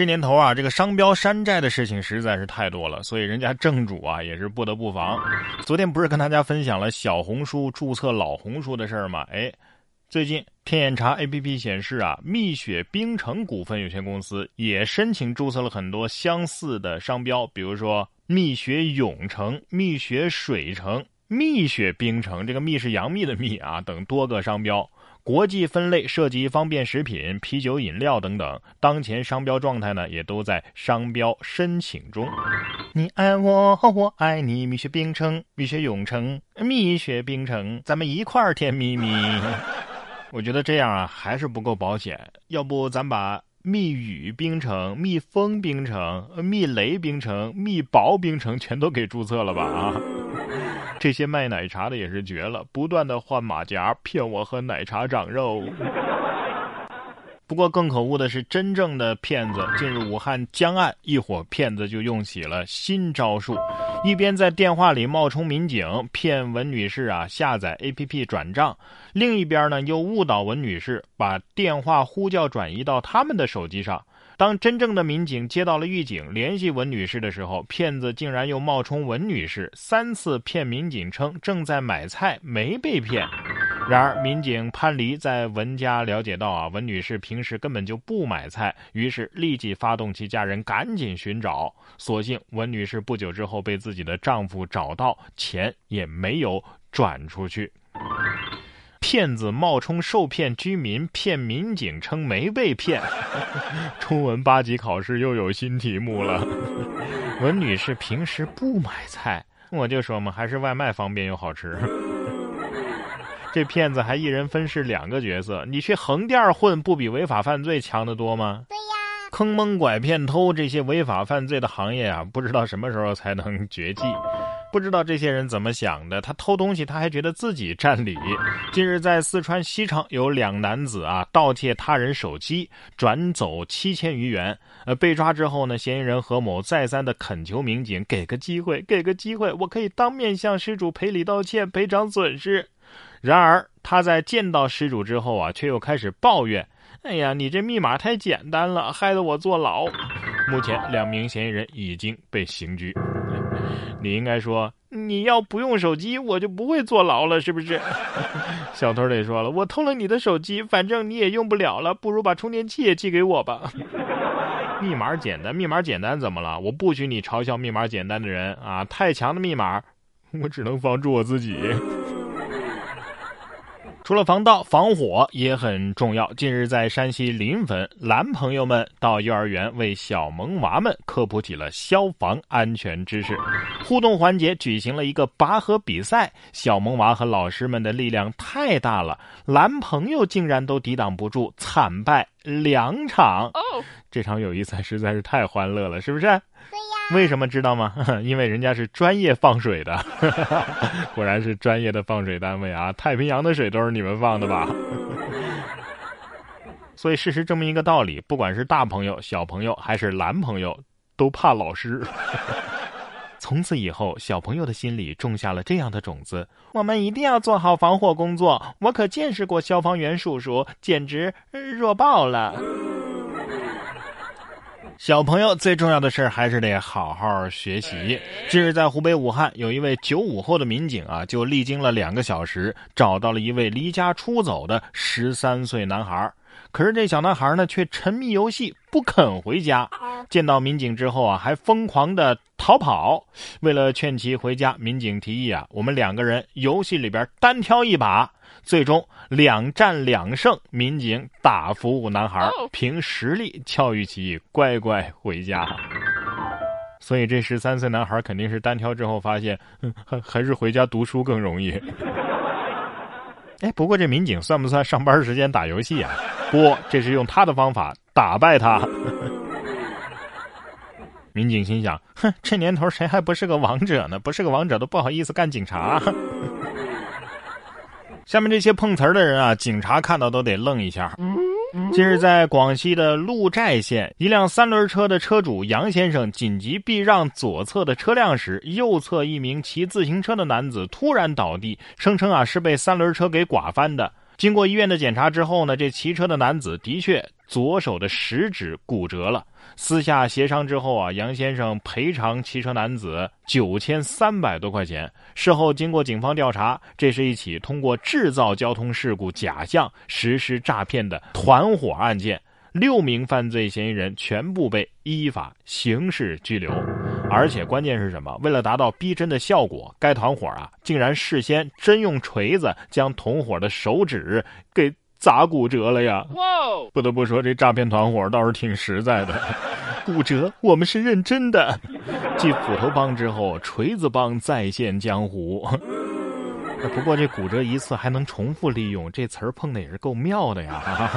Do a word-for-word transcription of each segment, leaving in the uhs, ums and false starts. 这年头啊，这个商标山寨的事情实在是太多了，所以人家正主啊也是不得不防。昨天不是跟大家分享了小红书注册老红书的事儿吗？哎，最近天眼查 A P P 显示啊，蜜雪冰城股份有限公司也申请注册了很多相似的商标，比如说蜜雪永城、蜜雪水城、蜜雪冰城，这个蜜是杨幂的蜜啊，等多个商标。国际分类涉及方便食品、啤酒饮料等等，当前商标状态呢也都在商标申请中。你爱我，我爱你，蜜雪冰城、蜜雪永城、蜜雪冰城，咱们一块儿甜蜜蜜。我觉得这样啊还是不够保险，要不咱把蜜雨冰城、蜜风冰城、蜜雷冰城、蜜雹冰城全都给注册了吧啊！这些卖奶茶的也是绝了，不断的换马甲，骗我喝奶茶长肉。不过更可恶的是，真正的骗子进入武汉江岸，一伙骗子就用起了新招数，一边在电话里冒充民警骗文女士啊下载 A P P 转账，另一边呢又误导文女士把电话呼叫转移到他们的手机上。当真正的民警接到了预警，联系文女士的时候，骗子竟然又冒充文女士，三次骗民警称正在买菜，没被骗。然而民警潘黎在文家了解到啊，文女士平时根本就不买菜，于是立即发动其家人赶紧寻找。所幸文女士不久之后被自己的丈夫找到，钱也没有转出去。骗子冒充受骗居民骗民警称没被骗。中文八级考试又有新题目了。文女士平时不买菜，我就说嘛，还是外卖方便又好吃。这骗子还一人分饰两个角色，你去横店混不比违法犯罪强得多吗？对呀，坑蒙拐骗偷这些违法犯罪的行业啊，不知道什么时候才能绝迹。不知道这些人怎么想的，他偷东西他还觉得自己占理。近日在四川西昌有两男子啊盗窃他人手机，转走七千余元。呃，被抓之后呢，嫌疑人何某再三的恳求民警给个机会，给个机会，我可以当面向失主赔礼道歉，赔偿损失。然而他在见到失主之后啊，却又开始抱怨：“哎呀，你这密码太简单了，害得我坐牢。”目前两名嫌疑人已经被刑拘。你应该说，你要不用手机我就不会坐牢了，是不是？小偷得说了，我偷了你的手机，反正你也用不了了，不如把充电器也寄给我吧。密码简单，密码简单怎么了？我不许你嘲笑密码简单的人啊！太强的密码我只能防住我自己。除了防盗，防火也很重要。近日在山西临汾，蓝朋友们到幼儿园为小萌娃们科普起了消防安全知识。互动环节举行了一个拔河比赛，小萌娃和老师们的力量太大了，蓝朋友竟然都抵挡不住，惨败两场。Oh. 这场友谊赛实在是太欢乐了，是不是？为什么知道吗？因为人家是专业放水的。果然是专业的放水单位啊，太平洋的水都是你们放的吧。所以事实证明一个道理，不管是大朋友、小朋友还是蓝朋友，都怕老师。从此以后，小朋友的心里种下了这样的种子，我们一定要做好防火工作，我可见识过消防员叔叔，简直弱爆了。小朋友最重要的事还是得好好学习。近日在湖北武汉，有一位九五后的民警啊，就历经了两个小时，找到了一位离家出走的十三岁男孩。可是这小男孩呢，却沉迷游戏，不肯回家。见到民警之后啊，还疯狂的逃跑。为了劝其回家，民警提议啊，我们两个人游戏里边单挑一把。最终两战两胜，民警打服务男孩，凭实力教育其乖乖回家。所以这十三岁男孩肯定是单挑之后发现，嗯，还还是回家读书更容易。哎，不过这民警算不算上班时间打游戏啊？不，这是用他的方法打败他。民警心想，哼，这年头谁还不是个王者呢？不是个王者都不好意思干警察。下面这些碰瓷儿的人啊，警察看到都得愣一下。近日在广西的鹿寨县，一辆三轮车的车主杨先生紧急避让左侧的车辆时，右侧一名骑自行车的男子突然倒地，声称啊是被三轮车给剐翻的。经过医院的检查之后呢，这骑车的男子的确左手的食指骨折了。私下协商之后啊，杨先生赔偿骑车男子九千三百多块钱。事后经过警方调查，这是一起通过制造交通事故假象实施诈骗的团伙案件。六名犯罪嫌疑人全部被依法刑事拘留。而且关键是什么？为了达到逼真的效果，该团伙啊，竟然事先真用锤子将同伙的手指给砸骨折了呀！不得不说，这诈骗团伙倒是挺实在的。骨折，我们是认真的。继斧头帮之后，锤子帮再现江湖。不过这骨折一次还能重复利用，这词儿碰的也是够妙的呀。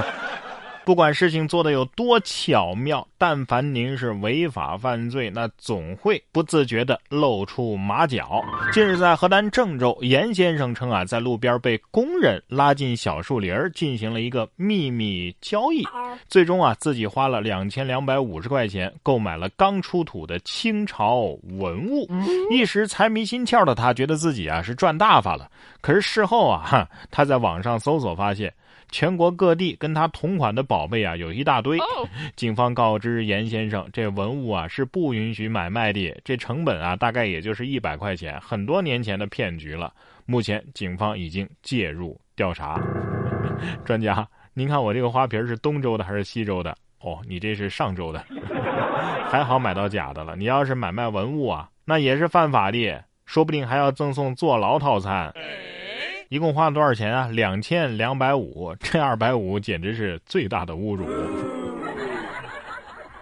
不管事情做得有多巧妙，但凡您是违法犯罪，那总会不自觉地露出马脚。近日在河南郑州，严先生称啊，在路边被工人拉进小树林进行了一个秘密交易，最终啊自己花了两千两百五十块钱购买了刚出土的清朝文物。一时财迷心窍的他觉得自己啊是赚大发了，可是事后啊他在网上搜索发现，全国各地跟他同款的宝贝啊有一大堆。警方告知严先生，这文物啊是不允许买卖的，这成本啊大概也就是一百块钱，很多年前的骗局了。目前警方已经介入调查。专家，您看我这个花瓶是东周的还是西周的？哦，你这是上周的。还好买到假的了，你要是买卖文物啊，那也是犯法的，说不定还要赠送坐牢套餐。一共花了多少钱啊？两千两百五，这二百五简直是最大的侮辱。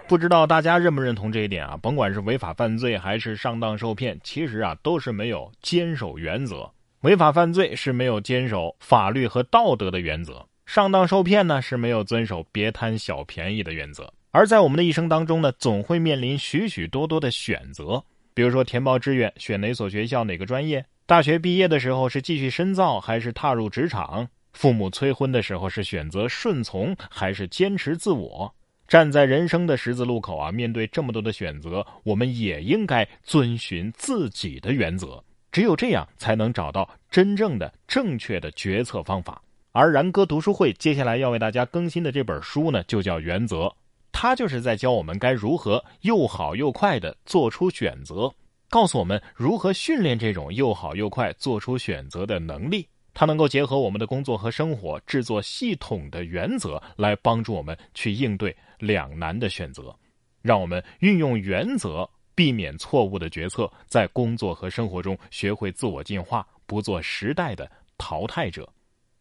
不知道大家认不认同这一点啊？甭管是违法犯罪还是上当受骗，其实啊都是没有坚守原则。违法犯罪是没有坚守法律和道德的原则，上当受骗呢是没有遵守别贪小便宜的原则。而在我们的一生当中呢，总会面临许许多多的选择，比如说填报志愿选哪所学校哪个专业，大学毕业的时候是继续深造还是踏入职场？父母催婚的时候是选择顺从还是坚持自我？站在人生的十字路口啊，面对这么多的选择，我们也应该遵循自己的原则。只有这样，才能找到真正的正确的决策方法。而然哥读书会接下来要为大家更新的这本书呢，就叫《原则》，它就是在教我们该如何又好又快地做出选择。告诉我们如何训练这种又好又快做出选择的能力，它能够结合我们的工作和生活，制作系统的原则来帮助我们去应对两难的选择，让我们运用原则，避免错误的决策，在工作和生活中学会自我进化，不做时代的淘汰者。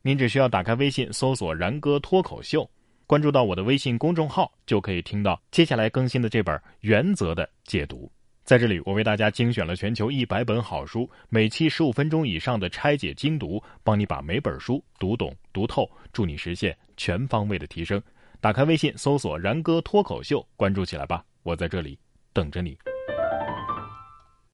您只需要打开微信搜索然哥脱口秀，关注到我的微信公众号，就可以听到接下来更新的这本《原则》的解读。在这里，我为大家精选了全球一百本好书，每期十五分钟以上的拆解精读，帮你把每本书读懂读透，助你实现全方位的提升。打开微信，搜索"然哥脱口秀"，关注起来吧，我在这里等着你。